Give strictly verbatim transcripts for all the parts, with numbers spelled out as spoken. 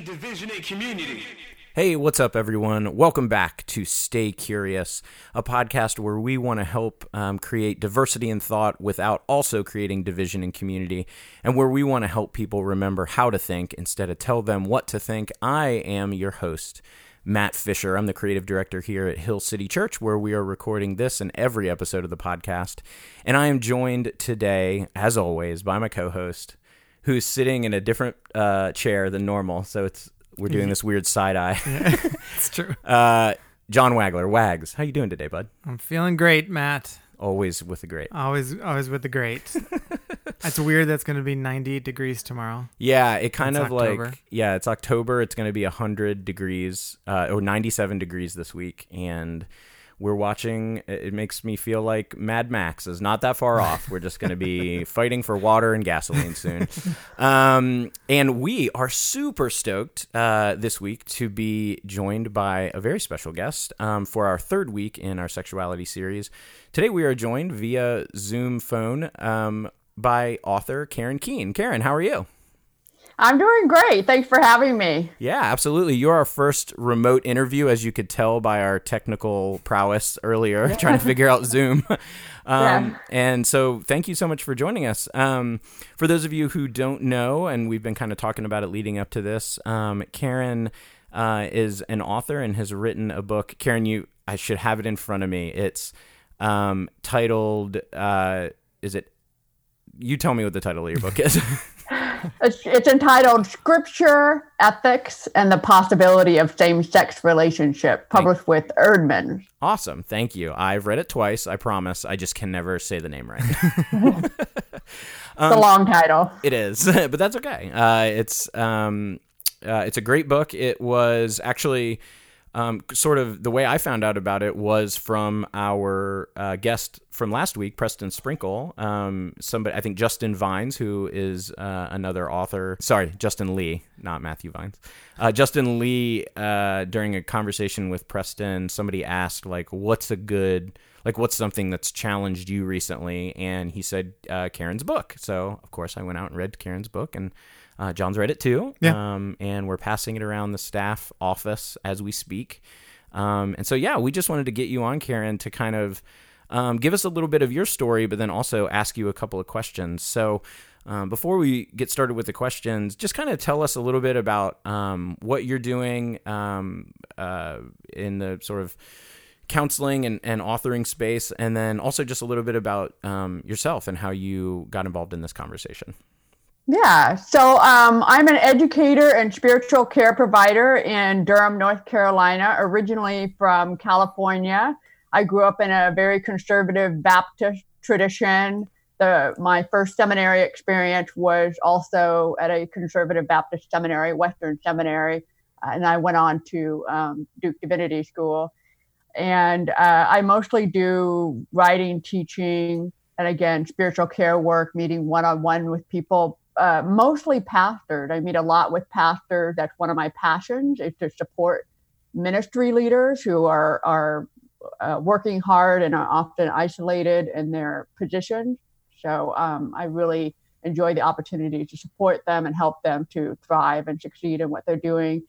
free division and community. Hey, what's up, everyone? Welcome back to Stay Curious, a podcast where we want to help um, create diversity in thought without also creating division in community, and where we want to help people remember how to think instead of tell them what to think. I am your host, Matt Fisher. I'm the creative director here at Hill City Church, where we are recording this and every episode of the podcast, and I am joined today, as always, by my co-host, who's sitting in a different uh, chair than normal, so it's We're doing this weird side eye. Yeah, it's true. Uh, John Wagler, Wags. How you doing today, bud? I'm feeling great, Matt. Always with the great. Always, always with the great. That's weird. That's going to be ninety degrees tomorrow. Yeah, it kind it's of October. like yeah, it's October. It's going to be one hundred degrees uh, or ninety-seven degrees this week, and we're watching. It makes me feel like Mad Max is not that far off. We're just going to be fighting for water and gasoline soon. Um, and we are super stoked uh, this week to be joined by a very special guest um, for our third week in our sexuality series. Today we are joined via Zoom phone um, by author Karen Keane. Karen, how are you? I'm doing great. Thanks for having me. Yeah, absolutely. You're our first remote interview, as you could tell by our technical prowess earlier, yeah. trying to figure out Zoom. Um, yeah. And so thank you so much for joining us. Um, for those of you who don't know, and we've been kind of talking about it leading up to this, um, Karen uh, is an author and has written a book. Karen, you, I should have it in front of me. It's um, titled, uh, is it, you tell me what the title of your book is. It's, it's entitled Scripture, Ethics, and the Possibility of Same-Sex Relationship, published with Erdman. Awesome. Thank you. I've read it twice, I promise. I just can never say the name right. um, it's a long title. It is, but that's okay. Uh, it's, um, uh, it's a great book. It was actually... Um, sort of the way I found out about it was from our uh, guest from last week, Preston Sprinkle. Um, somebody, I think Justin Vines, who is uh, another author. Sorry, Justin Lee, not Matthew Vines. Uh, Justin Lee, uh, during a conversation with Preston, somebody asked, like, what's a good, like, what's something that's challenged you recently? And he said, uh, Karen's book. So, of course, I went out and read Karen's book, and Uh, John's read it too, yeah. um, and we're passing it around the staff office as we speak. Um, and so, yeah, we just wanted to get you on, Karen, to kind of um, give us a little bit of your story, but then also ask you a couple of questions. So um, before we get started with the questions, just kind of tell us a little bit about um, what you're doing um, uh, in the sort of counseling and, and authoring space, and then also just a little bit about um, yourself and how you got involved in this conversation. Yeah, so um, I'm an educator and spiritual care provider in Durham, North Carolina, originally from California. I grew up in a very conservative Baptist tradition. The, my first seminary experience was also at a conservative Baptist seminary, Western Seminary, and I went on to um, Duke Divinity School. And uh, I mostly do writing, teaching, and again, spiritual care work, meeting one-on-one with people. Uh, mostly pastored. I meet a lot with pastors. That's one of my passions, is to support ministry leaders who are are uh, working hard and are often isolated in their positions. So um, I really enjoy the opportunity to support them and help them to thrive and succeed in what they're doing.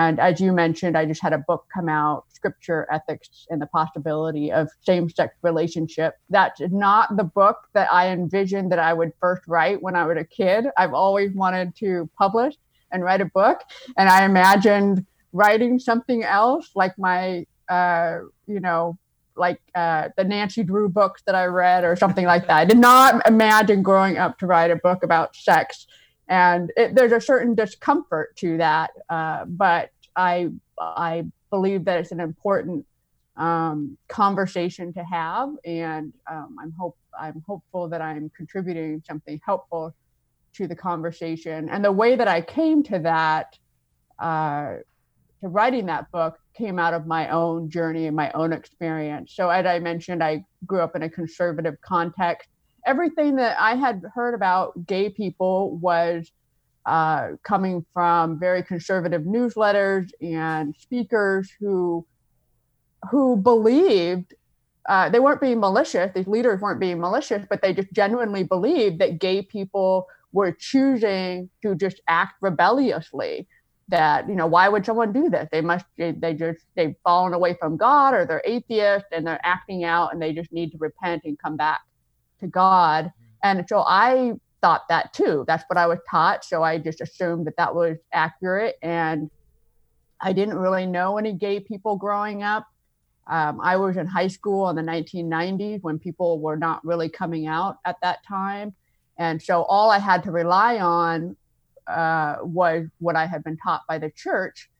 And as you mentioned, I just had a book come out, Scripture, Ethics, and the Possibility of Same-Sex Relationship. That's not the book that I envisioned that I would first write when I was a kid. I've always wanted to publish and write a book. And I imagined writing something else like my, uh, you know, like uh, the Nancy Drew books that I read or something like that. I did not imagine growing up to write a book about sex. And it, there's a certain discomfort to that, uh, but I I believe that it's an important um, conversation to have, and um, I'm hope I'm hopeful that I'm contributing something helpful to the conversation. And the way that I came to that, uh, to writing that book, came out of my own journey and my own experience. So as I mentioned, I grew up in a conservative context. Everything that I had heard about gay people was uh, coming from very conservative newsletters and speakers who who believed, uh, they weren't being malicious, these leaders weren't being malicious, but they just genuinely believed that gay people were choosing to just act rebelliously. that, you know, why would someone do that? They must, they, they just, they've fallen away from God, or they're atheists and they're acting out and they just need to repent and come back to God. And so I thought that too. That's what I was taught. So I just assumed that that was accurate. And I didn't really know any gay people growing up. Um, I was in high school in the nineteen nineties when people were not really coming out at that time. And so all I had to rely on uh, was what I had been taught by the church.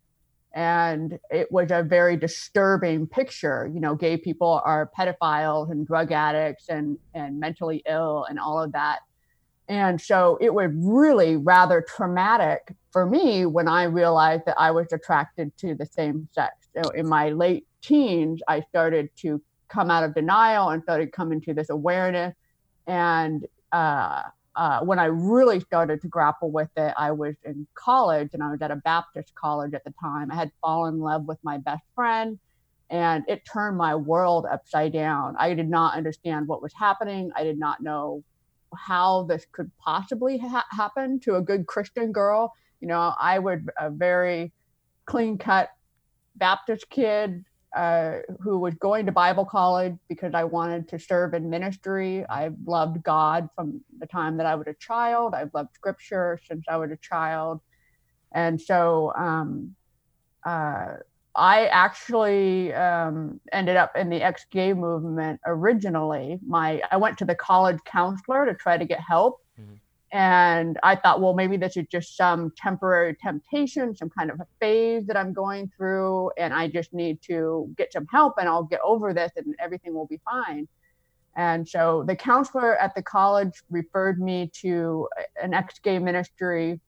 And it was a very disturbing picture. You know, gay people are pedophiles and drug addicts and, and mentally ill and all of that. And so it was really rather traumatic for me when I realized that I was attracted to the same sex. So in my late teens, I started to come out of denial and started coming to this awareness. And uh, uh, when I really started to grapple with it, I was in college, and I was at a Baptist college at the time. I had fallen in love with my best friend, and it turned my world upside down. I did not understand what was happening. I did not know how this could possibly ha- happen to a good Christian girl. You know, I was a very clean-cut Baptist kid uh, who was going to Bible college because I wanted to serve in ministry. I loved God from the time that I was a child. I've loved Scripture since I was a child. And so um, uh, I actually um, ended up in the ex-gay movement originally. My I went to the college counselor to try to get help. Mm-hmm. And I thought, well, maybe this is just some temporary temptation, some kind of a phase that I'm going through, and I just need to get some help and I'll get over this and everything will be fine. And so the counselor at the college referred me to an ex-gay ministry,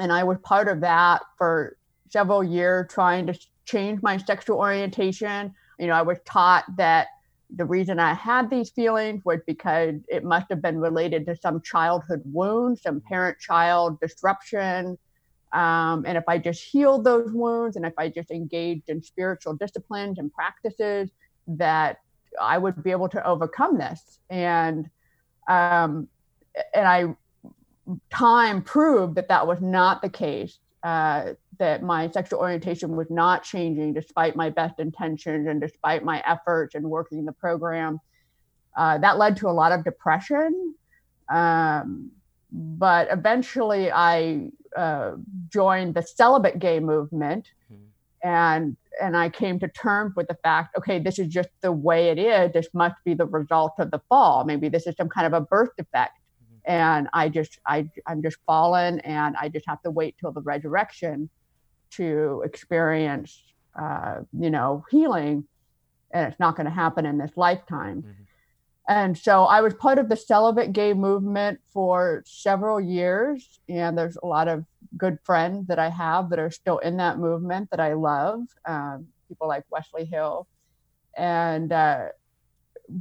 and I was part of that for several years trying to change my sexual orientation. You know, I was taught that the reason I had these feelings was because it must have been related to some childhood wound, some parent-child disruption. Um, and if I just healed those wounds, and if I just engaged in spiritual disciplines and practices, that I would be able to overcome this. And um, and I time proved that that was not the case. Uh, that my sexual orientation was not changing despite my best intentions and despite my efforts and working the program. Uh, that led to a lot of depression. Um, but eventually I uh, joined the celibate gay movement, mm-hmm. and and I came to terms with the fact, okay, this is just the way it is. This must be the result of the fall. Maybe this is some kind of a birth defect. And I just, I, I'm just fallen, and I just have to wait till the resurrection to experience, uh, you know, healing, and it's not going to happen in this lifetime. Mm-hmm. And so I was part of the celibate gay movement for several years, and there's a lot of good friends that I have that are still in that movement that I love, um, people like Wesley Hill, and, uh,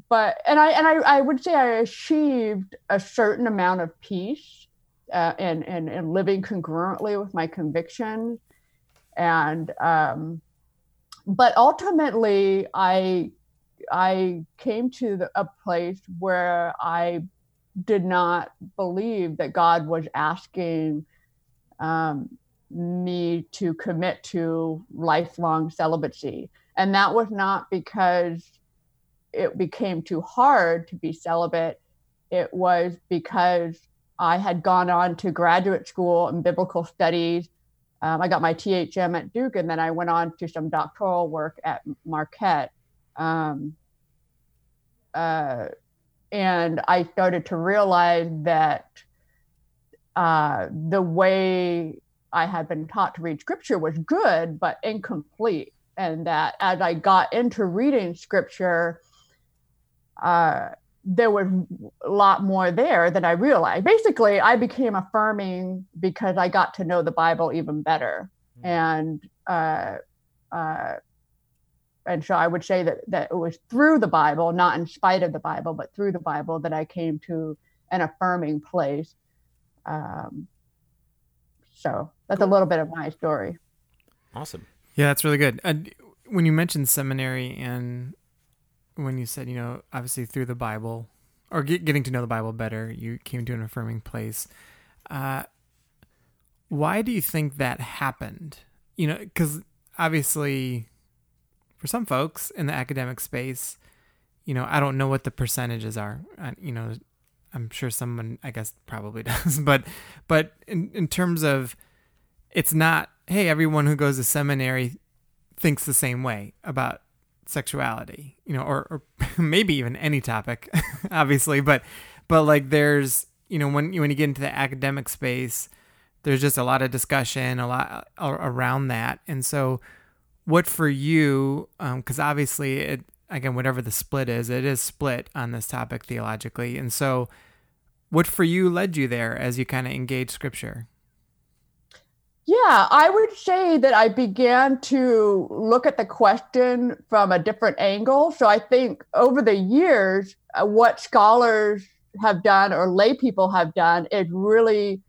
But and I and I, I would say I achieved a certain amount of peace uh, and, and and living congruently with my convictions, and um, but ultimately I I came to the, a place where I did not believe that God was asking um, me to commit to lifelong celibacy, and that was not because it became too hard to be celibate. It was because I had gone on to graduate school in biblical studies. Um, I got my T H M at Duke, and then I went on to some doctoral work at Marquette. Um, uh, and I started to realize that uh, the way I had been taught to read Scripture was good, but incomplete. And that as I got into reading Scripture, Uh, there was a lot more there than I realized. Basically, I became affirming because I got to know the Bible even better. Mm-hmm. And uh, uh, and so I would say that, that it was through the Bible, not in spite of the Bible, but through the Bible that I came to an affirming place. Um, so that's cool. A little bit of my story. Awesome. Yeah, that's really good. And when you mentioned seminary and when you said, you know, obviously through the Bible or get, getting to know the Bible better, you came to an affirming place. Uh, Why do you think that happened? You know, because obviously for some folks in the academic space, you know, I don't know what the percentages are. I, you know, I'm sure someone, I guess, probably does. But but in, in terms of, it's not, hey, everyone who goes to seminary thinks the same way about sexuality, you know, or, or maybe even any topic, obviously. But but like there's, you know, when you, when you get into the academic space, there's just a lot of discussion, a lot around that. And so what for you, because um, obviously, it, again, whatever the split is, it is split on this topic theologically. And so what for you led you there as you kind of engage Scripture? Yeah, I would say that I began to look at the question from a different angle. So I think over the years, uh, what scholars have done or lay people have done is really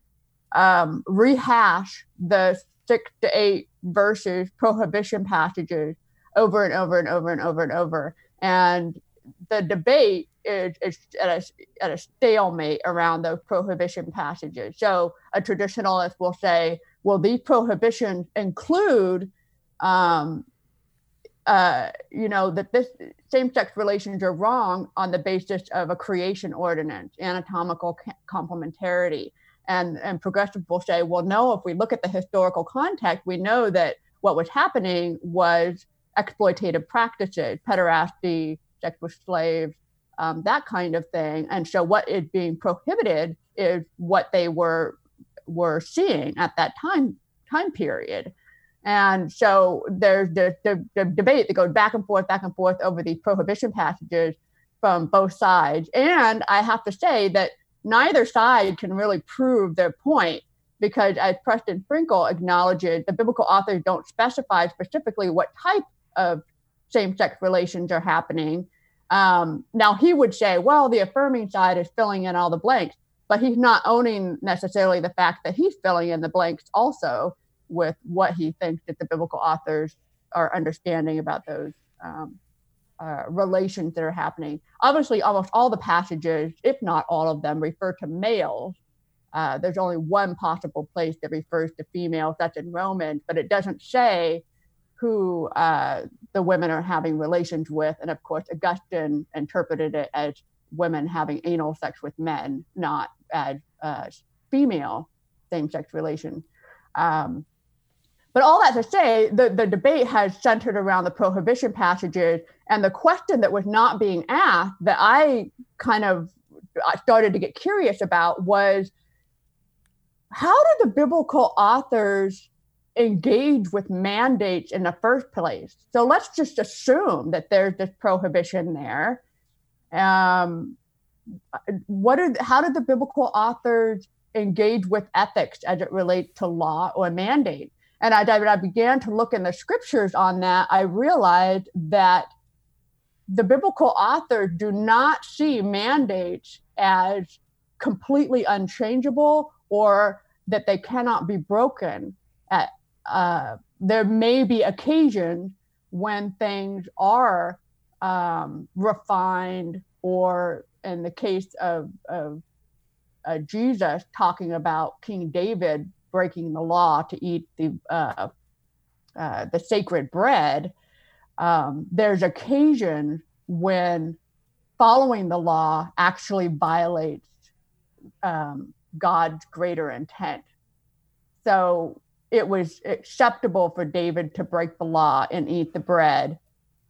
um, rehash the six to eight verses prohibition passages over and over and over and over and over. And the debate is, is at a, at a stalemate around those prohibition passages. So a traditionalist will say, well, these prohibitions include, um, uh, you know, that this same-sex relations are wrong on the basis of a creation ordinance, anatomical ca- complementarity. And, and progressives will say, well, no, if we look at the historical context, we know that what was happening was exploitative practices, pederasty, sex with slaves, um, that kind of thing. And so what is being prohibited is what they were were seeing at that time time period. And so there's the, the, the debate that goes back and forth, back and forth over these prohibition passages from both sides. And I have to say that neither side can really prove their point, because as Preston Sprinkle acknowledges, the biblical authors don't specify specifically what type of same-sex relations are happening. Um, now he would say, well, the affirming side is filling in all the blanks, but he's not owning necessarily the fact that he's filling in the blanks also with what he thinks that the biblical authors are understanding about those um, uh, relations that are happening. Obviously, almost all the passages, if not all of them, refer to males. Uh, there's only one possible place that refers to females, that's in Romans, but it doesn't say who uh, the women are having relations with. And of course, Augustine interpreted it as women having anal sex with men, not as uh, female same-sex relation. Um, but all that to say, the, the debate has centered around the prohibition passages, and the question that was not being asked that I kind of started to get curious about was, how do the biblical authors engage with mandates in the first place? So let's just assume that there's this prohibition there. Um, what are, how did the biblical authors engage with ethics as it relates to law or mandate? And as I, I began to look in the scriptures on that, I realized that the biblical authors do not see mandates as completely unchangeable or that they cannot be broken. At, uh, there may be occasions when things are Um, refined, or in the case of, of uh, Jesus talking about King David breaking the law to eat the uh, uh, the sacred bread, um, there's occasions when following the law actually violates um, God's greater intent. So it was acceptable for David to break the law and eat the bread,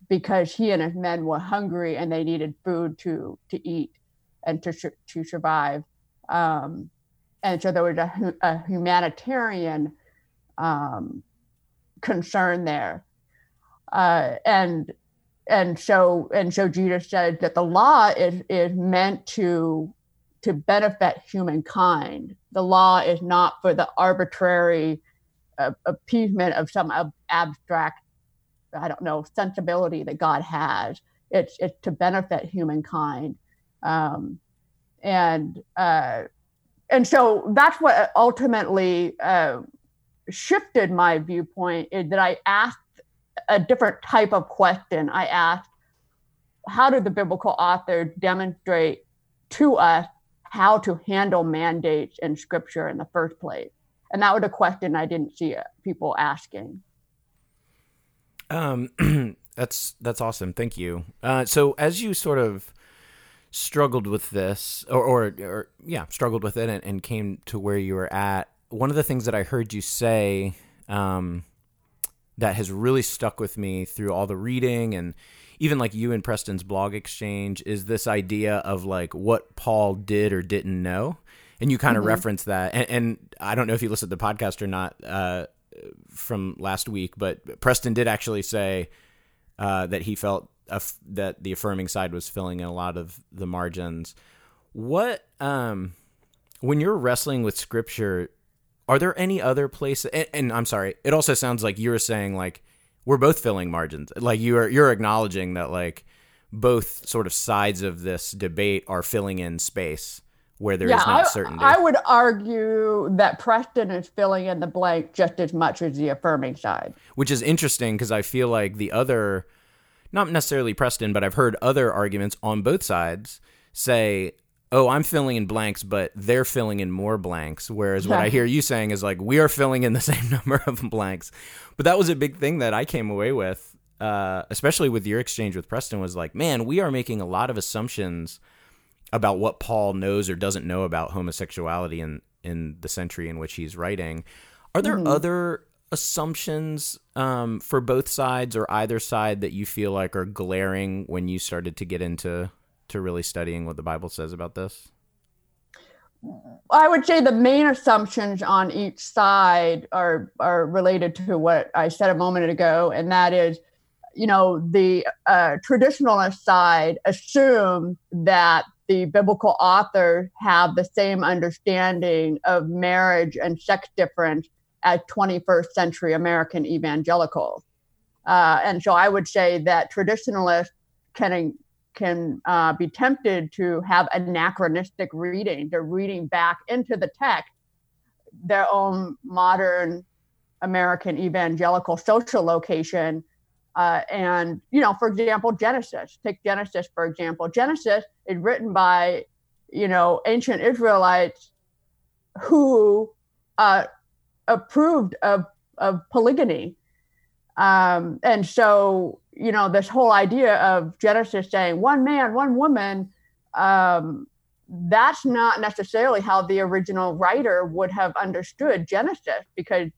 because he and his men were hungry and they needed food to, to eat and to to survive. Um, and so there was a, a humanitarian um, concern there. Uh, and and so and so Jesus said that the law is, is meant to to benefit humankind. The law is not for the arbitrary uh, appeasement of some ab- abstract, I don't know, sensibility that God has. It's it's to benefit humankind. Um, and uh, and so that's what ultimately uh, shifted my viewpoint, is that I asked a different type of question. I asked, how do the biblical authors demonstrate to us how to handle mandates in Scripture in the first place? And that was a question I didn't see people asking. Um, that's that's awesome. Thank you. Uh, so as you sort of struggled with this, or or, or yeah, struggled with it, and, and came to where you were at, one of the things that I heard you say um, that has really stuck with me through all the reading and even like you and Preston's blog exchange is this idea of like what Paul did or didn't know. And you kind of mm-hmm. reference that. And, and I don't know if you listened to the podcast or not uh, from last week, but Preston did actually say uh, that he felt aff- that the affirming side was filling in a lot of the margins. What, um, when you're wrestling with Scripture, are there any other places? And, and I'm sorry, it also sounds like you're saying like, we're both filling margins. Like you are, you're acknowledging that like both sort of sides of this debate are filling in space where there yeah, is not I, certainty. I would argue that Preston is filling in the blank just as much as the affirming side. Which is interesting because I feel like the other, not necessarily Preston, but I've heard other arguments on both sides say, oh, I'm filling in blanks, but they're filling in more blanks. Whereas yeah. what I hear you saying is like, we are filling in the same number of blanks. But that was a big thing that I came away with, uh, especially with your exchange with Preston, was like, man, we are making a lot of assumptions about what Paul knows or doesn't know about homosexuality in, in the century in which he's writing. Are there mm-hmm. other assumptions um, for both sides or either side that you feel like are glaring when you started to get into to really studying what the Bible says about this? I would say the main assumptions on each side are, are related to what I said a moment ago, and that is, you know, the uh, traditionalist side assumes that the biblical authors have the same understanding of marriage and sex difference as twenty-first century American evangelicals. Uh, and so I would say that traditionalists can can uh, be tempted to have anachronistic reading. They're reading back into the text their own modern American evangelical social location. Uh, and, you know, for example, Genesis, take Genesis, for example, Genesis is written by, you know, ancient Israelites who uh, approved of, of polygamy. Um, and so, you know, this whole idea of Genesis saying one man, one woman, um, that's not necessarily how the original writer would have understood Genesis, because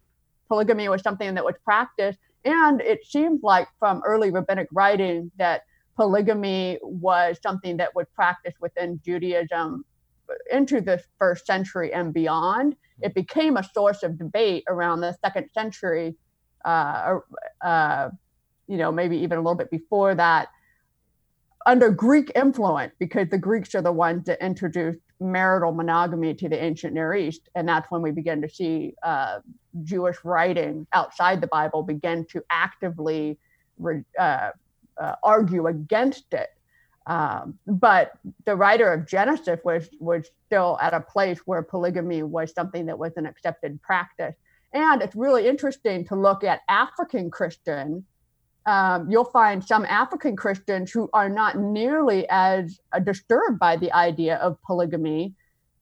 polygamy was something that was practiced. And it seems like from early rabbinic writing that polygamy was something that was practiced within Judaism into the first century and beyond. It became a source of debate around the second century, uh, uh, you know, maybe even a little bit before that, under Greek influence, because the Greeks are the ones that introduced marital monogamy to the ancient Near East. And that's when we begin to see uh, Jewish writing outside the Bible begin to actively re- uh, uh, argue against it. Um, but the writer of Genesis was, was still at a place where polygamy was something that was an accepted practice. And it's really interesting to look at African Christians. Um, you'll find some African Christians who are not nearly as uh, disturbed by the idea of polygamy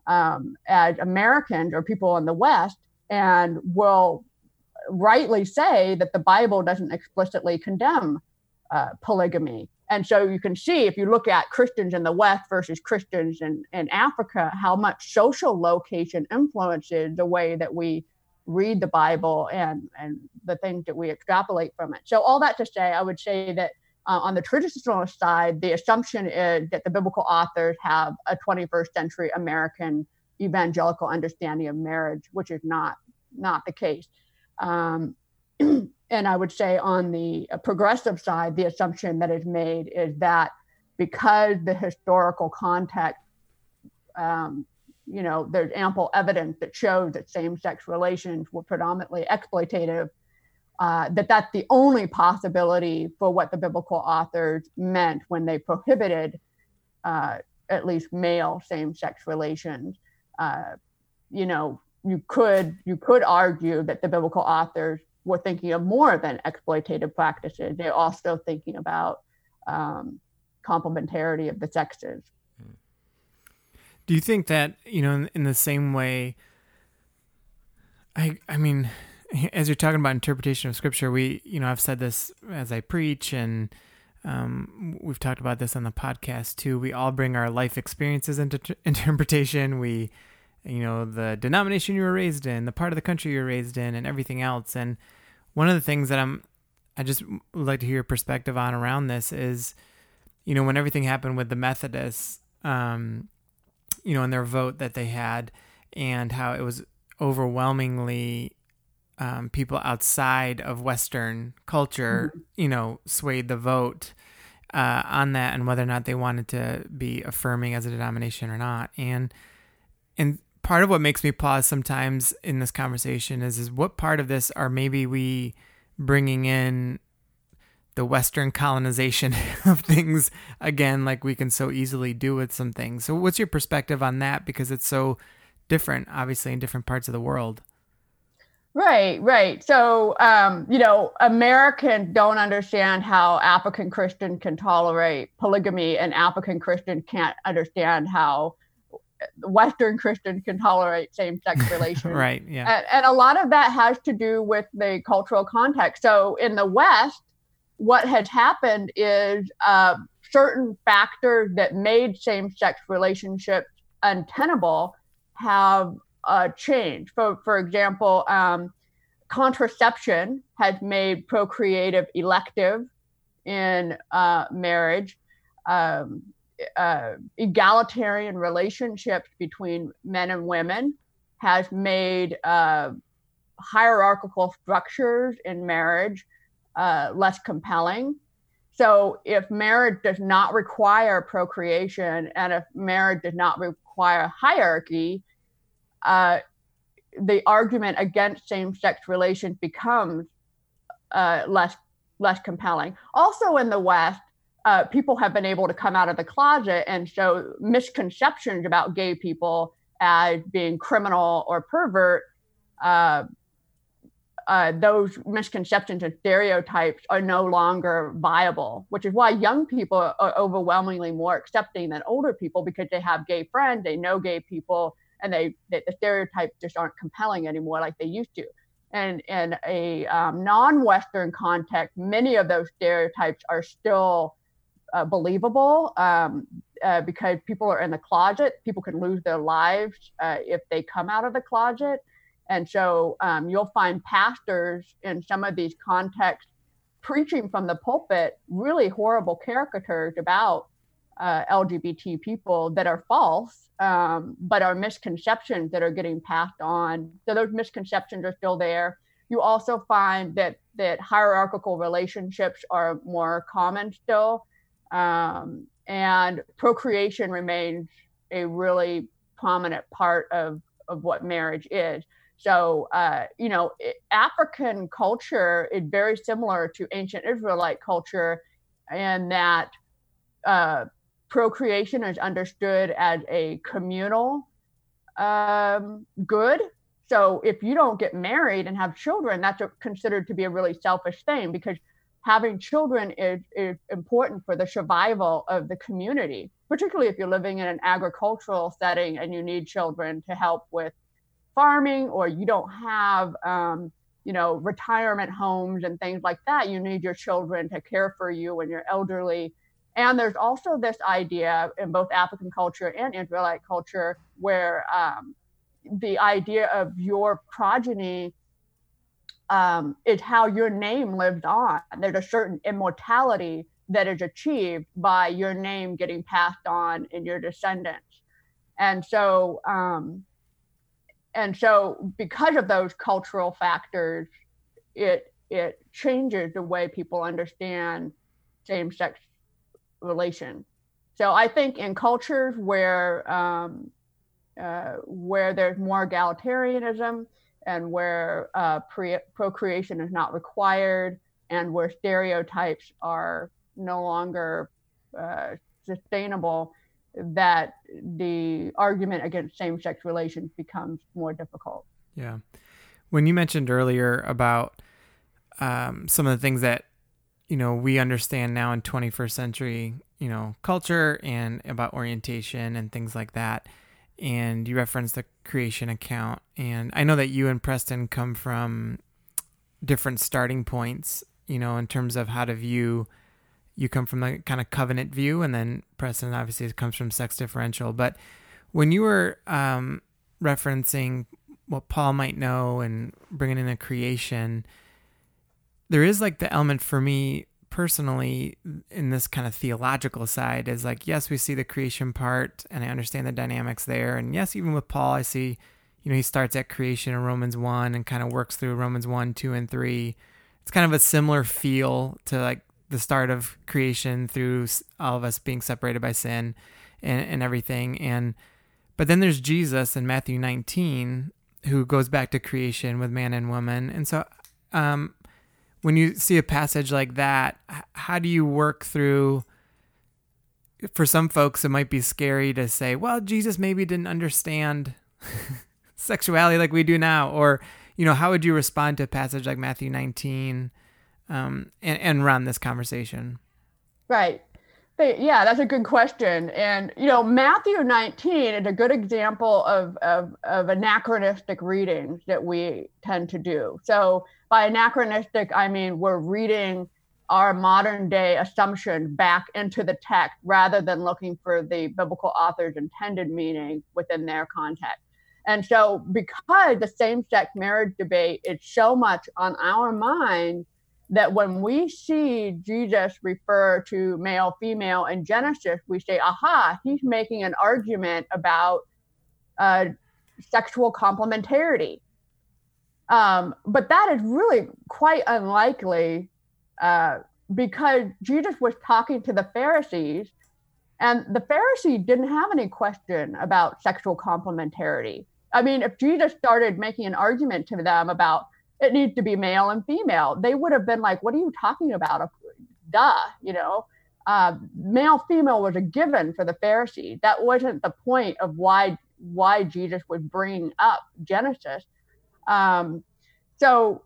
um, as Americans or people in the West, and will rightly say that the Bible doesn't explicitly condemn uh, polygamy. And so you can see, if you look at Christians in the West versus Christians in, in Africa, how much social location influences the way that we read the Bible and, and the things that we extrapolate from it. So all that to say, I would say that uh, on the traditionalist side, the assumption is that the biblical authors have a twenty-first century American evangelical understanding of marriage, which is not, not the case. Um, and I would say on the progressive side, the assumption that is made is that because the historical context, um, you know, there's ample evidence that shows that same-sex relations were predominantly exploitative, uh, that that's the only possibility for what the biblical authors meant when they prohibited uh, at least male same-sex relations. Uh, you know, you could, you could argue that the biblical authors were thinking of more than exploitative practices. They're also thinking about um, complementarity of the sexes. Do you think that, you know, in, in the same way I I mean, as you're talking about interpretation of Scripture, we, you know, I've said this as I preach, and um, we've talked about this on the podcast too. We all bring our life experiences into t- interpretation. We, you know, the denomination you were raised in, the part of the country you were raised in, and everything else. And one of the things that I'm, I just would like to hear your perspective on around this is, you know, when everything happened with the Methodists, um, you know, and their vote that they had, and how it was overwhelmingly um, people outside of Western culture, you know, swayed the vote uh, on that, and whether or not they wanted to be affirming as a denomination or not. And and part of what makes me pause sometimes in this conversation is is what part of this are maybe we bringing in the Western colonization of things again, like we can so easily do with some things. So what's your perspective on that? Because it's so different, obviously, in different parts of the world. Right, right. So, um, you know, Americans don't understand how African Christian can tolerate polygamy, and African Christian can't understand how Western Christian can tolerate same-sex relations. Right, yeah. And, and a lot of that has to do with the cultural context. So in the West, what had happened is uh, certain factors that made same-sex relationships untenable have uh, changed. For, for example, um, contraception has made procreative elective in uh, marriage. Um, uh, egalitarian relationships between men and women has made uh, hierarchical structures in marriage uh, less compelling. So if marriage does not require procreation, and if marriage does not require hierarchy, Uh, the argument against same-sex relations becomes uh, less less compelling. Also in the West, uh, people have been able to come out of the closet, and so misconceptions about gay people as being criminal or pervert, uh, uh, those misconceptions and stereotypes are no longer viable, which is why young people are overwhelmingly more accepting than older people, because they have gay friends, they know gay people, and they, they the stereotypes just aren't compelling anymore like they used to. And in a um, non-Western context, many of those stereotypes are still uh, believable um, uh, because people are in the closet. People can lose their lives uh, if they come out of the closet. And so um, you'll find pastors in some of these contexts preaching from the pulpit really horrible caricatures about Uh, L G B T people that are false, um, but are misconceptions that are getting passed on. So those misconceptions are still there. You also find that that hierarchical relationships are more common still, um, and procreation remains a really prominent part of, of what marriage is. So, uh, you know, African culture is very similar to ancient Israelite culture in that uh, procreation is understood as a communal um, good. So if you don't get married and have children, that's a, considered to be a really selfish thing, because having children is, is important for the survival of the community, particularly if you're living in an agricultural setting and you need children to help with farming, or you don't have, um, you know, retirement homes and things like that. You need your children to care for you when you're elderly. And there's also this idea in both African culture and Israelite culture where um, the idea of your progeny um, is how your name lives on. There's a certain immortality that is achieved by your name getting passed on in your descendants. And so, um, and so because of those cultural factors, it it changes the way people understand same-sex relation. So I think in cultures where um, uh, where there's more egalitarianism, and where uh, pre- procreation is not required, and where stereotypes are no longer uh, sustainable, that the argument against same-sex relations becomes more difficult. Yeah. When you mentioned earlier about um, some of the things that you know, we understand now in twenty-first century, you know, culture and about orientation and things like that. and you referenced the creation account. And I know that you and Preston come from different starting points, you know, in terms of how to view. You come from the kind of covenant view, and then Preston obviously comes from sex differential. But when you were um, referencing what Paul might know and bringing in a creation, there is like the element for me personally in this kind of theological side is like, yes, we see the creation part and I understand the dynamics there. And yes, even with Paul, I see, you know, he starts at creation in Romans one and kind of works through Romans one, two, and three. It's kind of a similar feel to like the start of creation through all of us being separated by sin and, and everything. And, but then there's Jesus in Matthew nineteen, who goes back to creation with man and woman. And so, um, when you see a passage like that, how do you work through? For some folks, it might be scary to say, well, Jesus maybe didn't understand sexuality like we do now. Or, you know, how would you respond to a passage like Matthew nineteen um, and, and run this conversation? Right. But yeah, that's a good question. And, you know, Matthew nineteen is a good example of, of, of anachronistic readings that we tend to do. So by anachronistic, I mean, we're reading our modern day assumption back into the text rather than looking for the biblical author's intended meaning within their context. And so because the same-sex marriage debate is so much on our mind, that when we see Jesus refer to male, female in Genesis, we say, aha, he's making an argument about uh, sexual complementarity. Um, but that is really quite unlikely uh, because Jesus was talking to the Pharisees, and the Pharisees didn't have any question about sexual complementarity. I mean, if Jesus started making an argument to them about it needs to be male and female, they would have been like, what are you talking about? Duh, you know, uh, male, female was a given for the Pharisees. That wasn't the point of why, why Jesus was bringing up Genesis. Um, so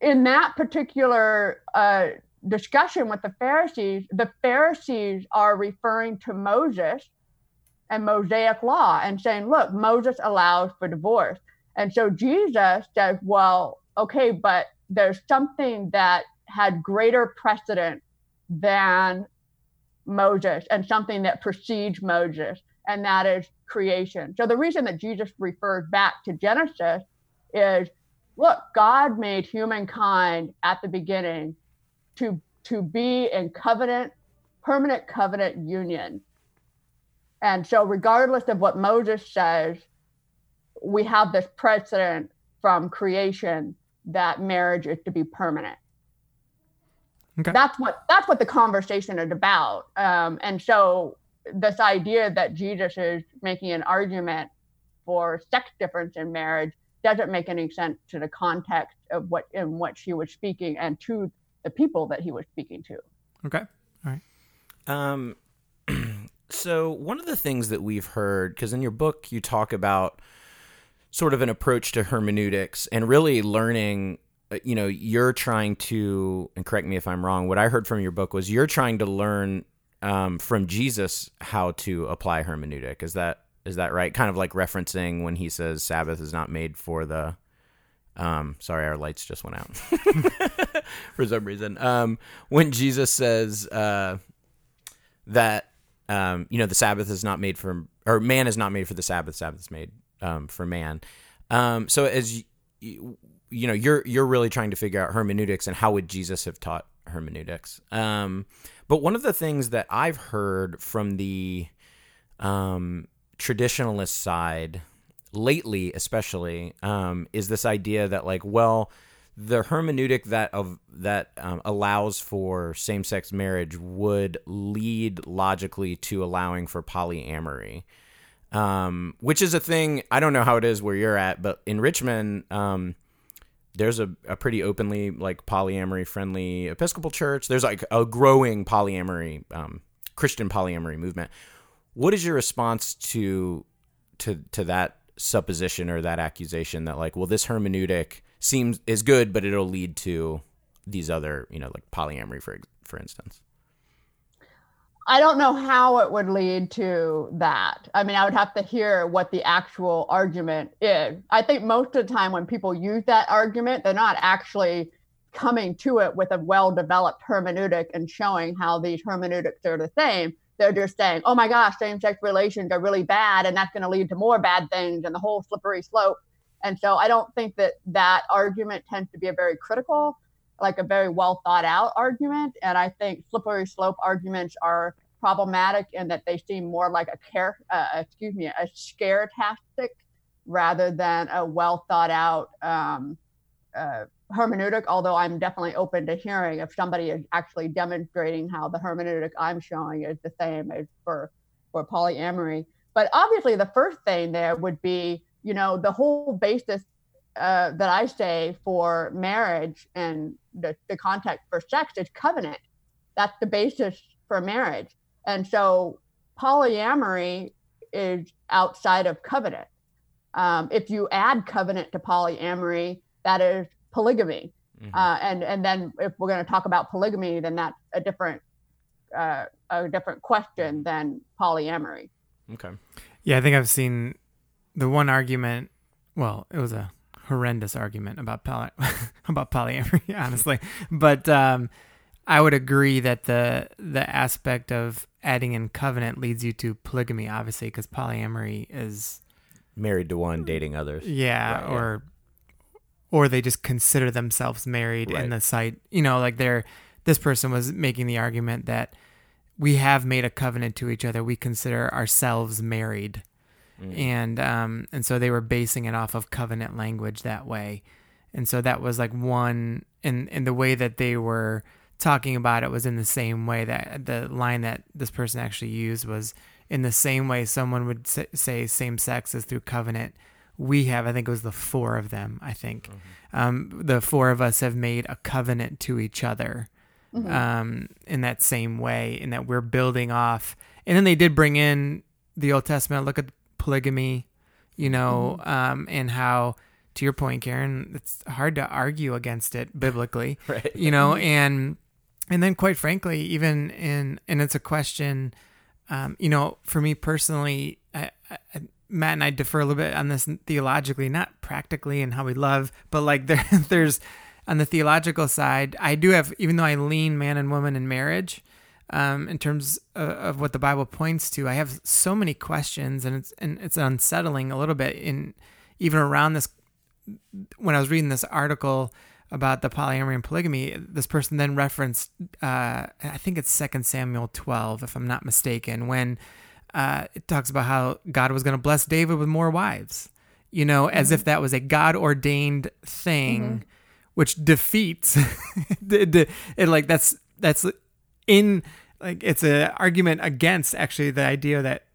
in that particular uh, discussion with the Pharisees, the Pharisees are referring to Moses and Mosaic law and saying, look, Moses allows for divorce. And so Jesus says, well, okay, but there's something that had greater precedent than Moses and something that precedes Moses, and that is creation. So the reason that Jesus refers back to Genesis is, look, God made humankind at the beginning to, to be in covenant, permanent covenant union. And so regardless of what Moses says, we have this precedent from creation that marriage is to be permanent. Okay. That's what that's what the conversation is about. Um, and so this idea that Jesus is making an argument for sex difference in marriage doesn't make any sense to the context of what in which he was speaking and to the people that he was speaking to. Okay. All right. Um, so one of the things that we've heard, because in your book you talk about sort of an approach to hermeneutics and really learning, you know, you're trying to, and correct me if I'm wrong, what I heard from your book was you're trying to learn um, from Jesus how to apply hermeneutic. Is that, is that right? Kind of like referencing when he says Sabbath is not made for the, um, sorry, our lights just went out for some reason. Um, when Jesus says uh, that, um, you know, the Sabbath is not made for, or man is not made for the Sabbath, Sabbath is made Um, for man. Um, so as you, you, you know, you're, you're really trying to figure out hermeneutics and how would Jesus have taught hermeneutics. Um, but one of the things that I've heard from the um, traditionalist side lately, especially, um, is this idea that like, well, the hermeneutic that of that um, allows for same-sex marriage would lead logically to allowing for polyamory. Um, which is a thing, I don't know how it is where you're at, but in Richmond, um, there's a, a pretty openly like polyamory friendly Episcopal church. There's like a growing polyamory, um, Christian polyamory movement. What is your response to, to, to that supposition or that accusation that like, well, this hermeneutic seems is good, but it'll lead to these other, you know, like polyamory, for, for instance? I don't know how it would lead to that. I mean, I would have to hear what the actual argument is. I think most of the time when people use that argument, they're not actually coming to it with a well-developed hermeneutic and showing how these hermeneutics are the same. They're just saying, oh my gosh, same-sex relations are really bad, and that's going to lead to more bad things and the whole slippery slope. And so I don't think that that argument tends to be a very critical, like a very well thought out argument. And I think slippery slope arguments are problematic in that they seem more like a care, uh, excuse me, a scare tactic rather than a well thought out um, uh, hermeneutic. Although I'm definitely open to hearing if somebody is actually demonstrating how the hermeneutic I'm showing is the same as for, for polyamory. But obviously the first thing there would be, you know, the whole basis uh, that I say for marriage and the, the context for sex is covenant. That's the basis for marriage. And so polyamory is outside of covenant. Um, if you add covenant to polyamory, that is polygamy. Mm-hmm. Uh, and, and then if we're going to talk about polygamy, then that's a different, uh, a different question than polyamory. Okay. Yeah, I think I've seen... The one argument, well, it was a horrendous argument about poly- about polyamory, honestly. But um, I would agree that the the aspect of adding in covenant leads you to polygamy, obviously, because polyamory is married to one, dating others. Yeah, right, or yeah. or they just consider themselves married right. in the site. You know, like they're this person was making the argument that we have made a covenant to each other. We consider ourselves married. And um, and so they were basing it off of covenant language that way. And so that was like one, and, and the way that they were talking about it was in the same way that the line that this person actually used was in the same way someone would say same sex is through covenant. We have, I think it was the four of them, I think. Mm-hmm. Um, the four of us have made a covenant to each other mm-hmm. um, in that same way, in that we're building off. And then they did bring in the Old Testament, look at polygamy, you know, mm-hmm. um, and how, to your point, Karen, it's hard to argue against it biblically, right. you know, and, and then quite frankly, even in, and it's a question, um, you know, for me personally, I, I, Matt and I differ a little bit on this theologically, not practically and how we love, but like there, there's on the theological side, I do have, even though I lean man and woman in marriage, Um, in terms of, of what the Bible points to, I have so many questions, and it's and it's unsettling a little bit. In even around this, when I was reading this article about the polyamory and polygamy, this person then referenced, uh, I think it's Second Samuel twelve, if I'm not mistaken, when uh, it talks about how God was going to bless David with more wives, you know, mm-hmm. as if that was a God-ordained thing, mm-hmm. which defeats it, it, it. Like that's that's in. Like it's an argument against actually the idea that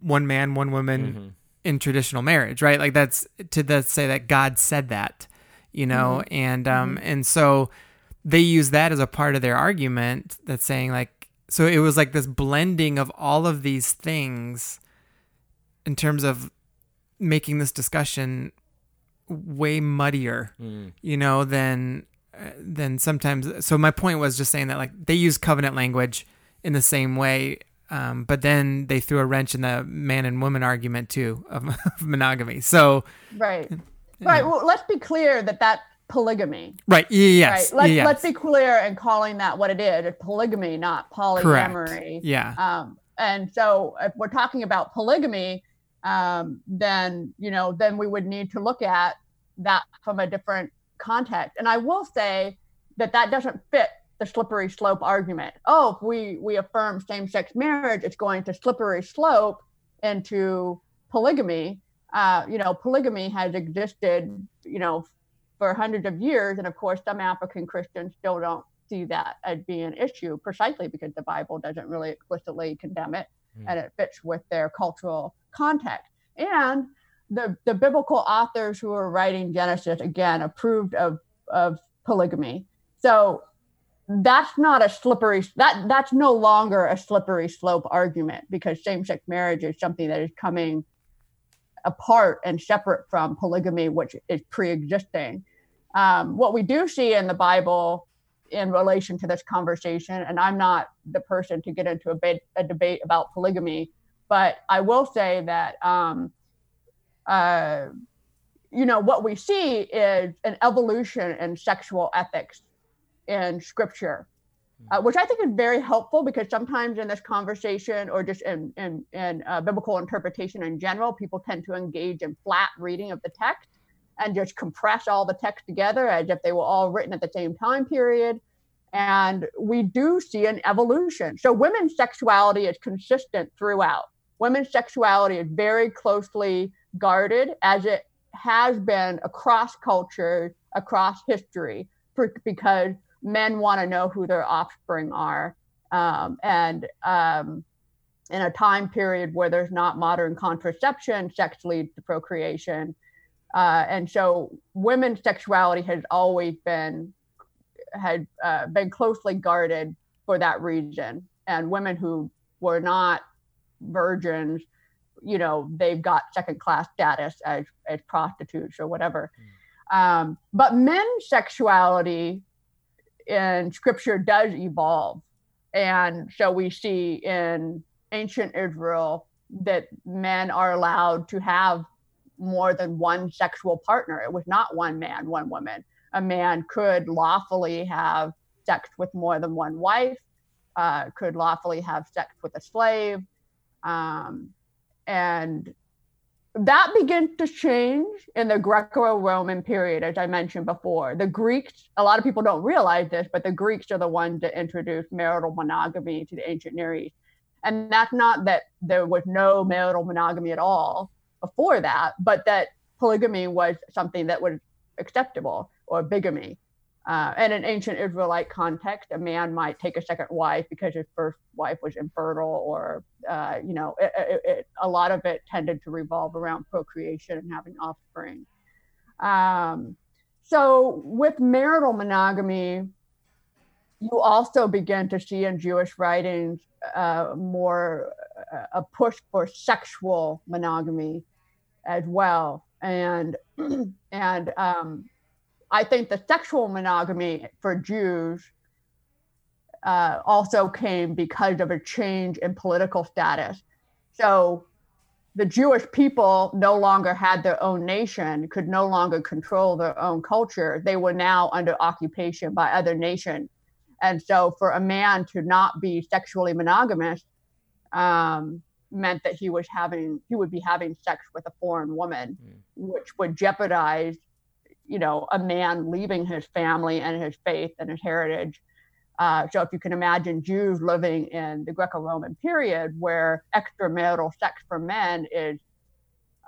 one man, one woman mm-hmm. in traditional marriage, right? Like that's to the, say that God said that, you know, mm-hmm. and um, mm-hmm. and so they use that as a part of their argument. That's saying like, so it was like this blending of all of these things in terms of making this discussion way muddier, mm. you know, than than sometimes. So my point was just saying that like they use covenant language in the same way, um, but then they threw a wrench in the man and woman argument too of, of monogamy. So right, yeah. right. Well, let's be clear that that polygamy. Right. Yes. Right. Let's yes. let's be clear in calling that what it is: it's polygamy, not polyamory. Correct. Yeah. Um, and so if we're talking about polygamy, um, then you know, then we would need to look at that from a different context. And I will say that that doesn't fit the slippery slope argument. Oh, if we, we affirm same-sex marriage, it's going to slippery slope into polygamy. Uh, you know, polygamy has existed, you know, for hundreds of years. And of course, some African Christians still don't see that as being an issue precisely because the Bible doesn't really explicitly condemn it mm. and it fits with their cultural context. And The, the biblical authors who were writing Genesis, again, approved of, of polygamy. So that's not a slippery, that that's no longer a slippery slope argument because same-sex marriage is something that is coming apart and separate from polygamy, which is pre-existing. Um, what we do see in the Bible in relation to this conversation. And I'm not the person to get into a, bit, a debate about polygamy, but I will say that, um, uh, you know, what we see is an evolution in sexual ethics in Scripture, uh, which I think is very helpful, because sometimes in this conversation, or just in, in, in uh, biblical interpretation in general, people tend to engage in flat reading of the text and just compress all the text together as if they were all written at the same time period. And we do see an evolution. So women's sexuality is consistent throughout. Women's sexuality is very closely guarded, as it has been across cultures, across history, for, because men want to know who their offspring are. Um, and um, in a time period where there's not modern contraception, sex leads to procreation. Uh, and so women's sexuality has always been had uh, been closely guarded for that reason. And women who were not virgins, you know, they've got second class status as, as prostitutes or whatever. Mm. Um, but men's sexuality in Scripture does evolve. And so we see in ancient Israel that men are allowed to have more than one sexual partner. It was not one man, one woman. A man could lawfully have sex with more than one wife, uh, could lawfully have sex with a slave. Um, and that begins to change in the Greco-Roman period, as I mentioned before. The Greeks, a lot of people don't realize this, but the Greeks are the ones that introduced marital monogamy to the ancient Near East. And that's not that there was no marital monogamy at all before that, but that polygamy was something that was acceptable, or bigamy. Uh, in an ancient Israelite context, a man might take a second wife because his first wife was infertile, or, uh, you know, it, it, it, a lot of it tended to revolve around procreation and having offspring. Um, so with marital monogamy, you also begin to see in Jewish writings uh, more uh, a push for sexual monogamy as well. And and um, I think the sexual monogamy for Jews uh, also came because of a change in political status. So the Jewish people no longer had their own nation, could no longer control their own culture. They were now under occupation by other nations. And so for a man to not be sexually monogamous um, meant that he was having, he would be having sex with a foreign woman, mm. which would jeopardize, you know, a man leaving his family and his faith and his heritage. Uh, so if you can imagine Jews living in the Greco-Roman period, where extramarital sex for men is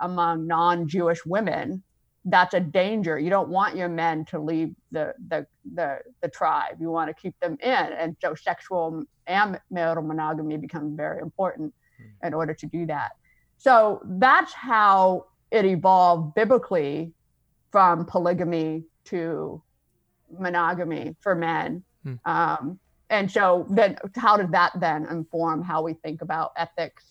among non-Jewish women, that's a danger. You don't want your men to leave the, the the the tribe. You want to keep them in. And so sexual and marital monogamy becomes very important mm. in order to do that. So that's how it evolved biblically from polygamy to monogamy for men. Mm. Um, and so then how did that then inform how we think about ethics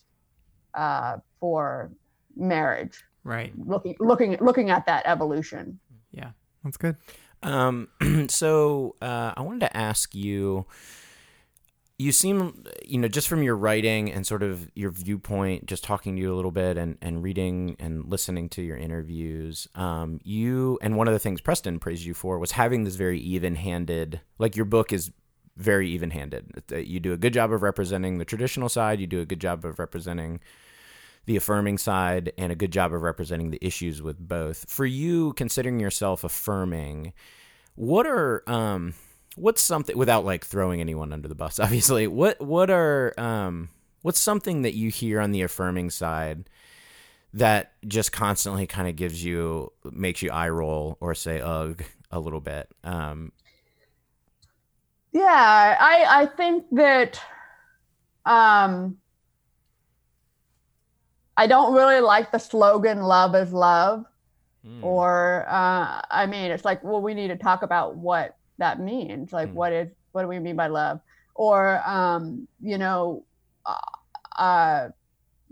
uh, for marriage? Right. Looking, looking, looking at that evolution. Yeah, that's good. Um, so uh, I wanted to ask you, you seem, you know, just from your writing and sort of your viewpoint, just talking to you a little bit and, and reading and listening to your interviews, um, you, and one of the things Preston praised you for was having this very even-handed, like your book is very even-handed. You do a good job of representing the traditional side. You do a good job of representing the affirming side, and a good job of representing the issues with both. For you, considering yourself affirming, what are, um, what's something, without like throwing anyone under the bus, obviously, what, what are, um, what's something that you hear on the affirming side that just constantly kind of gives you, makes you eye roll or say, ugh, a little bit? Um, yeah, I, I think that, um, I don't really like the slogan, love is love, mm. or, uh, I mean, it's like, well, we need to talk about what that means. Like, mm. what is, what do we mean by love? Or, um, you know, uh,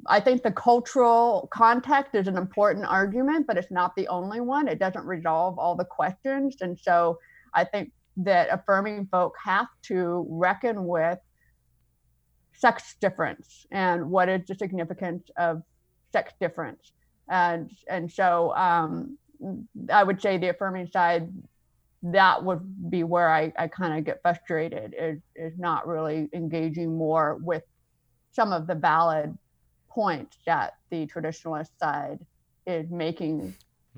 I think the cultural context is an important argument, but it's not the only one. It doesn't resolve all the questions. And so I think that affirming folk have to reckon with sex difference and what is the significance of sex difference. And and so um, I would say the affirming side, that would be where I, I kind of get frustrated, is, is not really engaging more with some of the valid points that the traditionalist side is making mm.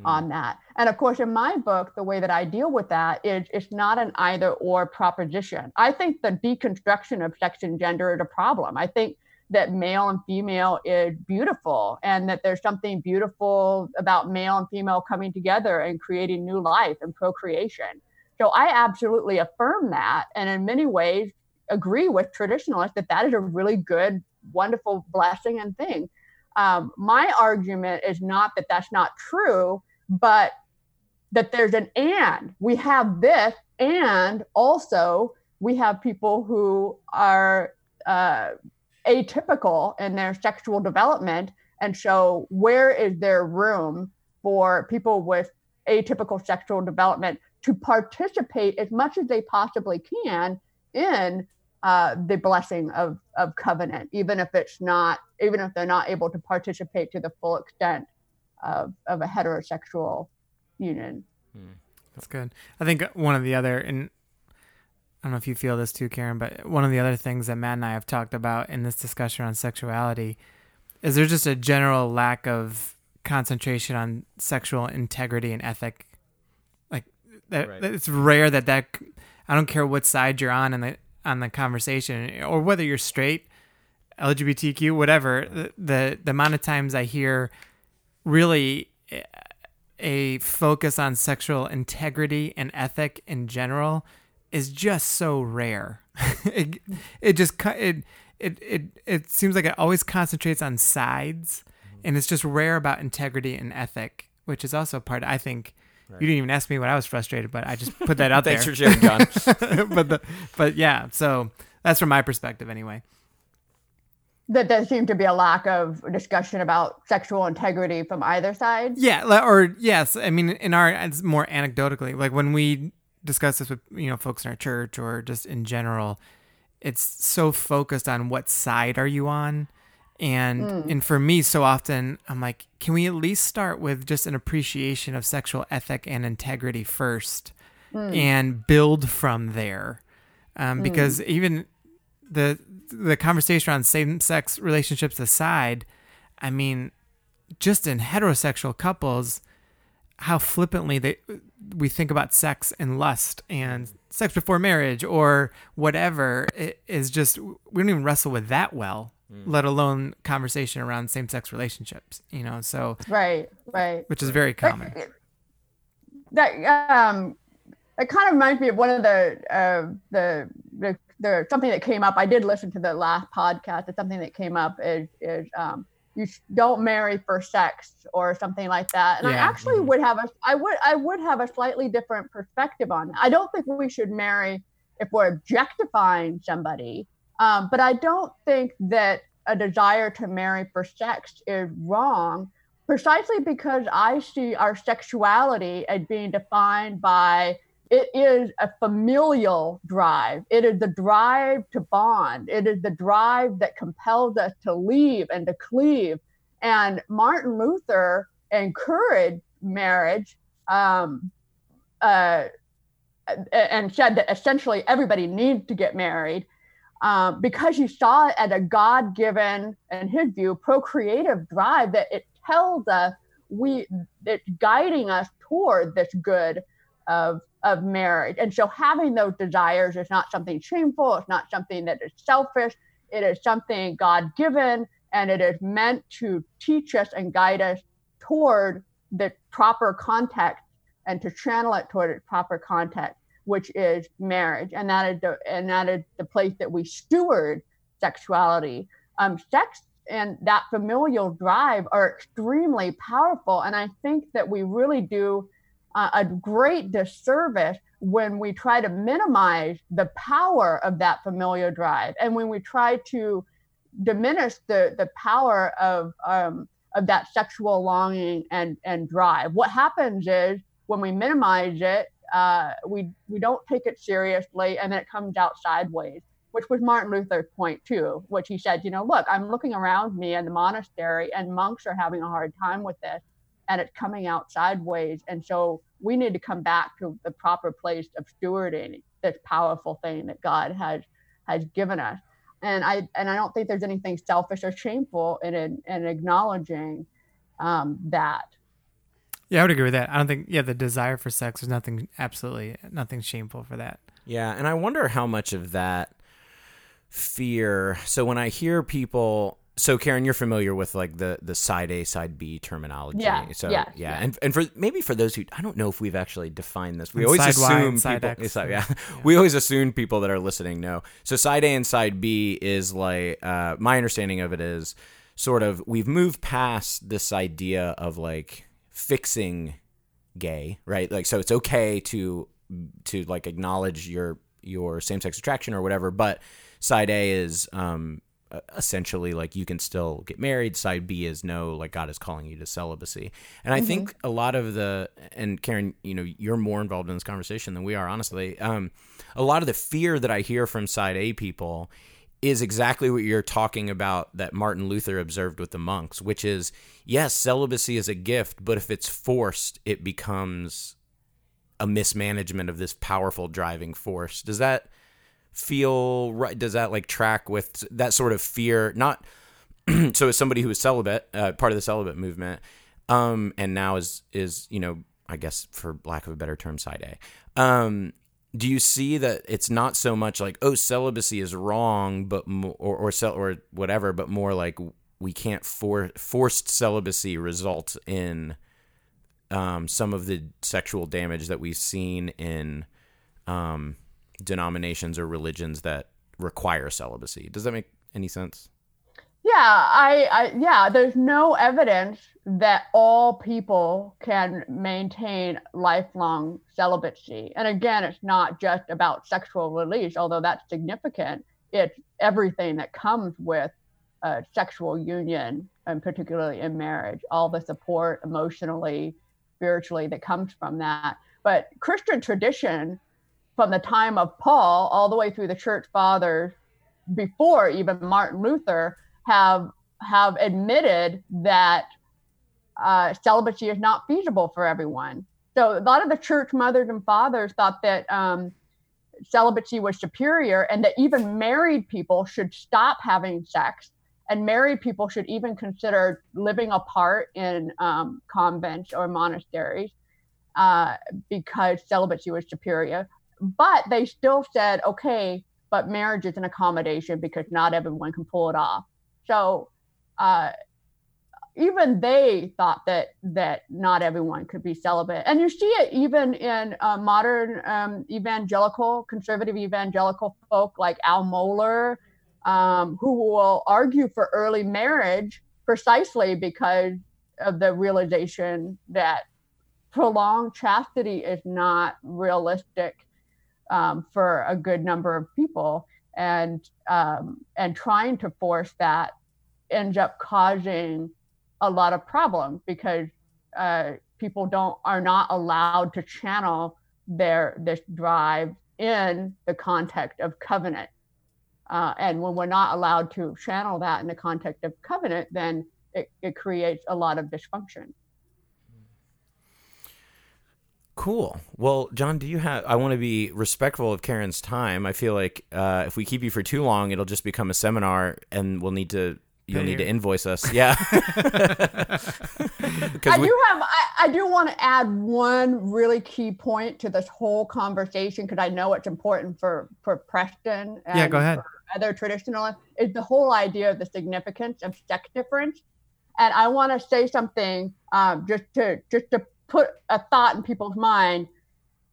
on that. And of course, in my book, the way that I deal with that is it's not an either or proposition. I think the deconstruction of sex and gender is a problem. I think that male and female is beautiful, and that there's something beautiful about male and female coming together and creating new life and procreation. So I absolutely affirm that, and in many ways agree with traditionalists that that is a really good, wonderful blessing and thing. Um, my argument is not that that's not true, but that there's an and. We have this, and also we have people who are uh, atypical in their sexual development. And so where is there room for people with atypical sexual development to participate as much as they possibly can in uh, the blessing of, of covenant, even if it's not, even if they're not able to participate to the full extent of, of a heterosexual union. Mm, that's good. I think one of the other, and I don't know if you feel this too, Karen, but one of the other things that Matt and I have talked about in this discussion on sexuality is there's just a general lack of concentration on sexual integrity and ethic. Like that, right. It's rare that that, I don't care what side you're on in the, on the conversation, or whether you're straight, L G B T Q, whatever, the, the, the amount of times I hear really a focus on sexual integrity and ethic in general is just so rare. it, it just it, it it it seems like it always concentrates on sides, mm-hmm. and it's just rare about integrity and ethic, which is also part. I think right. You didn't even ask me what I was frustrated, but I just put that out there. Thanks for sharing, John. but the, but yeah, so that's from my perspective anyway. That there seemed to be a lack of discussion about sexual integrity from either side. Yeah, or yes, I mean in our it's more anecdotally, like when we discuss this with, you know, folks in our church or just in general, it's so focused on what side are you on. And, mm. and for me, so often I'm like, can we at least start with just an appreciation of sexual ethic and integrity first mm. and build from there? Um, mm. Because even the, the conversation on same-sex relationships aside, I mean, just in heterosexual couples, how flippantly they, we think about sex and lust and sex before marriage or whatever, it is just, we don't even wrestle with that well, mm. let alone conversation around same-sex relationships, you know? So, right, right. Which is very common. That, um, it kind of reminds me of one of the, uh, the, the, the, something that came up. I did listen to the last podcast. It's something that came up is, is, um, you don't marry for sex or something like that. And yeah. I actually would have a, I would, I would have a slightly different perspective on that. I don't think we should marry if we're objectifying somebody. Um, but I don't think that a desire to marry for sex is wrong, precisely because I see our sexuality as being defined by, it is a familial drive. It is the drive to bond. It is the drive that compels us to leave and to cleave. And Martin Luther encouraged marriage um, uh, and said that essentially everybody needs to get married uh, because he saw it as a God-given, in his view, procreative drive that it tells us we, it's guiding us toward this good of of marriage. And so having those desires is not something shameful. It's not something that is selfish. It is something God-given, and it is meant to teach us and guide us toward the proper context and to channel it toward its proper context, which is marriage. And that is the, and that is the place that we steward sexuality. Um, sex and that familial drive are extremely powerful. And I think that we really do Uh, a great disservice when we try to minimize the power of that familial drive, and when we try to diminish the the power of um, of that sexual longing and and drive. What happens is when we minimize it, uh, we we don't take it seriously, and then it comes out sideways, which was Martin Luther's point too, which he said, you know, look, I'm looking around me in the monastery and monks are having a hard time with this and it's coming out sideways. And so we need to come back to the proper place of stewarding this powerful thing that God has has given us. And I and I don't think there's anything selfish or shameful in in, in acknowledging um, that. Yeah, I would agree with that. I don't think, yeah, the desire for sex, there's nothing, absolutely nothing shameful for that. Yeah, and I wonder how much of that fear. So when I hear people, so Karen, you're familiar with like the, the side A, side B terminology. Yeah, so yeah, yeah. yeah. And and for maybe for those who, I don't know if we've actually defined this. We and always assume people, X, like, yeah. yeah. We always assume people that are listening know. So side A and side B is like, uh, my understanding of it is sort of, we've moved past this idea of like fixing gay, right? Like, so it's okay to, to like acknowledge your, your same-sex attraction or whatever, but side A is um, essentially like you can still get married. Side B is no, like God is calling you to celibacy. And I mm-hmm. think a lot of the, and Karen, you know, you're more involved in this conversation than we are, honestly. Um, a lot of the fear that I hear from side A people is exactly what you're talking about that Martin Luther observed with the monks, which is, yes, celibacy is a gift, but if it's forced, it becomes a mismanagement of this powerful driving force. Does that feel right? Does that like track with that sort of fear? Not so as somebody who is celibate, uh, part of the celibate movement, um, and now is, is, you know, I guess for lack of a better term, side A. Um, do you see that it's not so much like, oh, celibacy is wrong, but more, or or, cel- or whatever, but more like we can't for forced celibacy results in um, some of the sexual damage that we've seen in um, denominations or religions that require celibacy. Does that make any sense? Yeah, I, I yeah, there's no evidence that all people can maintain lifelong celibacy. And again, it's not just about sexual release, although that's significant. It's everything that comes with uh, sexual union, and particularly in marriage, all the support emotionally, spiritually that comes from that. But Christian tradition, from the time of Paul all the way through the church fathers before even Martin Luther, have have admitted that uh, celibacy is not feasible for everyone. So a lot of the church mothers and fathers thought that um, celibacy was superior, and that even married people should stop having sex, and married people should even consider living apart in um, convents or monasteries uh, because celibacy was superior. But they still said, okay, but marriage is an accommodation because not everyone can pull it off. So uh, even they thought that that not everyone could be celibate. And you see it even in uh, modern um, evangelical, conservative evangelical folk like Al Mohler, um, who will argue for early marriage precisely because of the realization that prolonged chastity is not realistic Um, for a good number of people, and um, and trying to force that ends up causing a lot of problems because uh, people don't are not allowed to channel their this drive in the context of covenant. Uh, and when we're not allowed to channel that in the context of covenant, then it, it creates a lot of dysfunction. Cool. Well, John, do you have, I want to be respectful of Karen's time. I feel like uh, if we keep you for too long, it'll just become a seminar and we'll need to, you'll need to invoice us. Yeah. I we, do have, I, I do want to add one really key point to this whole conversation, because I know it's important for, for Preston and yeah, go ahead. For other traditionalists, is the whole idea of the significance of sex difference. And I want to say something um, just to, just to, put a thought in people's mind.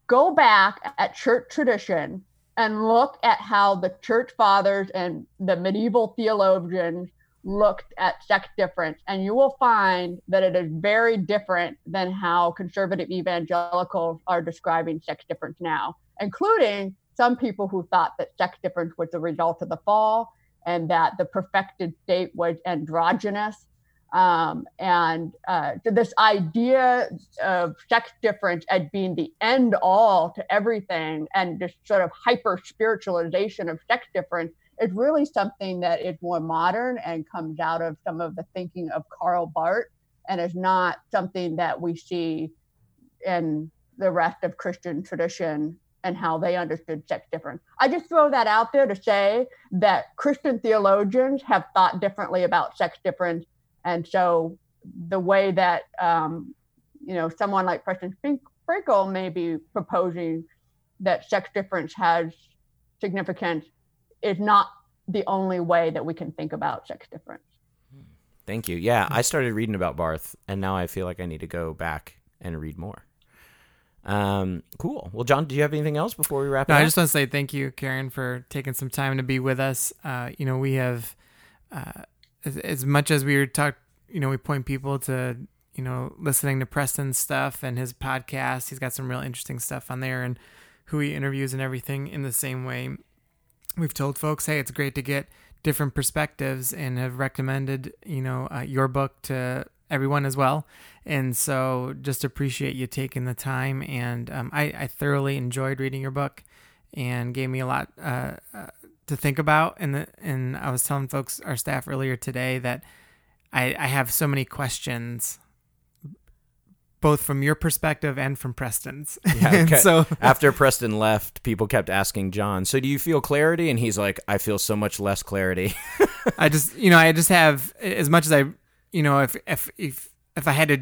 Go back at church tradition and look at how the church fathers and the medieval theologians looked at sex difference, and you will find that it is very different than how conservative evangelicals are describing sex difference now, including some people who thought that sex difference was the result of the fall and that the perfected state was androgynous. Um, and uh, to this idea of sex difference as being the end all to everything, and this sort of hyper spiritualization of sex difference is really something that is more modern and comes out of some of the thinking of Karl Barth, and is not something that we see in the rest of Christian tradition and how they understood sex difference. I just throw that out there to say that Christian theologians have thought differently about sex difference. And so the way that, um, you know, someone like Preston Sprinkle may be proposing that sex difference has significance is not the only way that we can think about sex difference. Thank you. Yeah, I started reading about Barth, and now I feel like I need to go back and read more. Um, cool. Well, John, do you have anything else before we wrap no, up? I just want to say thank you, Karen, for taking some time to be with us. Uh, you know, we have... Uh, As, as much as we were talking, you know, we point people to, you know, listening to Preston's stuff and his podcast. He's got some real interesting stuff on there and who he interviews and everything. In the same way, we've told folks, hey, it's great to get different perspectives, and have recommended, you know, uh, your book to everyone as well. And so just appreciate you taking the time. And um, I, I thoroughly enjoyed reading your book, and gave me a lot uh, uh to think about. And the, and I was telling folks, our staff earlier today, that I, I have so many questions, both from your perspective and from Preston's. Yeah, okay. So after Preston left, people kept asking John, so do you feel clarity? And he's like, I feel so much less clarity. I just, you know, I just have, as much as I, you know, if, if, if, if I had to,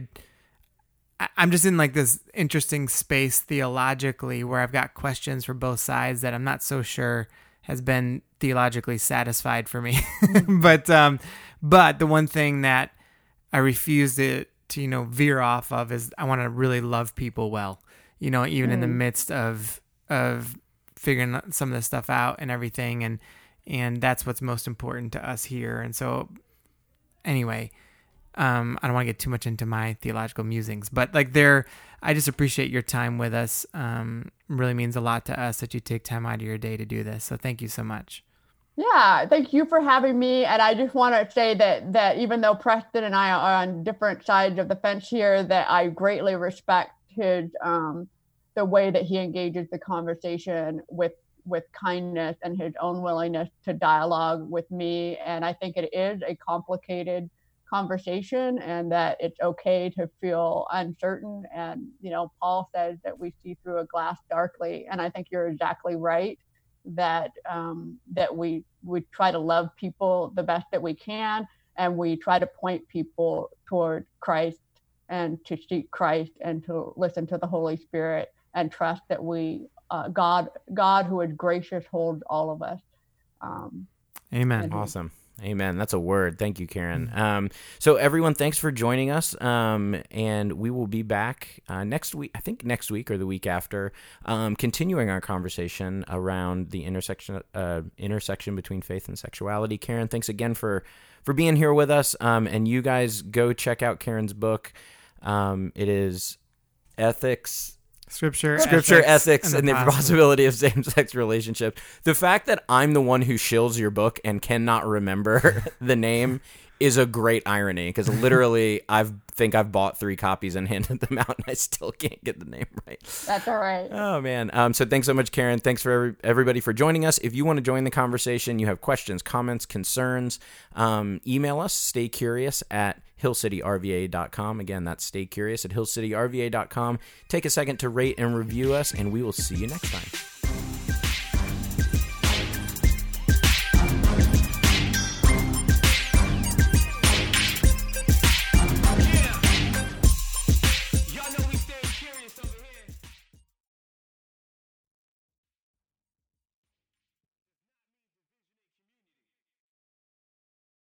I'm just in like this interesting space theologically where I've got questions for both sides that I'm not so sure has been theologically satisfied for me. But um, but the one thing that I refuse to, to, you know, veer off of is I want to really love people well, you know, even mm. in the midst of of figuring some of this stuff out and everything. And, and that's what's most important to us here. And so anyway, um, I don't want to get too much into my theological musings, but like there, I just appreciate your time with us. Um, really means a lot to us that you take time out of your day to do this. So thank you so much. Yeah, thank you for having me. And I just want to say that that even though Preston and I are on different sides of the fence here, that I greatly respect his um, the way that he engages the conversation with with kindness and his own willingness to dialogue with me. And I think it is a complicated conversation, and that it's okay to feel uncertain. And, you know, Paul says that we see through a glass darkly. And I think you're exactly right that um, that we we try to love people the best that we can. And we try to point people toward Christ and to seek Christ and to listen to the Holy Spirit and trust that we, uh, God, God who is gracious holds all of us. Um, Amen. Awesome. Amen. That's a word. Thank you, Karen. Um, so everyone, thanks for joining us. Um, and we will be back uh, next week, I think next week or the week after, um, continuing our conversation around the intersection uh, intersection between faith and sexuality. Karen, thanks again for, for being here with us. Um, and you guys go check out Karen's book. Um, it is Ethics... Scripture, Scripture, Ethics, ethics and, and the Possibility of Same-Sex Relationship. The fact that I'm the one who shills your book and cannot remember the name is a great irony, because literally I think I've bought three copies and handed them out, and I still can't get the name right. That's all right. Oh, man. Um, so thanks so much, Karen. Thanks for every, everybody for joining us. If you want to join the conversation, you have questions, comments, concerns, um, email us, staycurious at hill city R V A dot com. Again, that's staycurious at hill city R V A dot com. Take a second to rate and review us, and we will see you next time.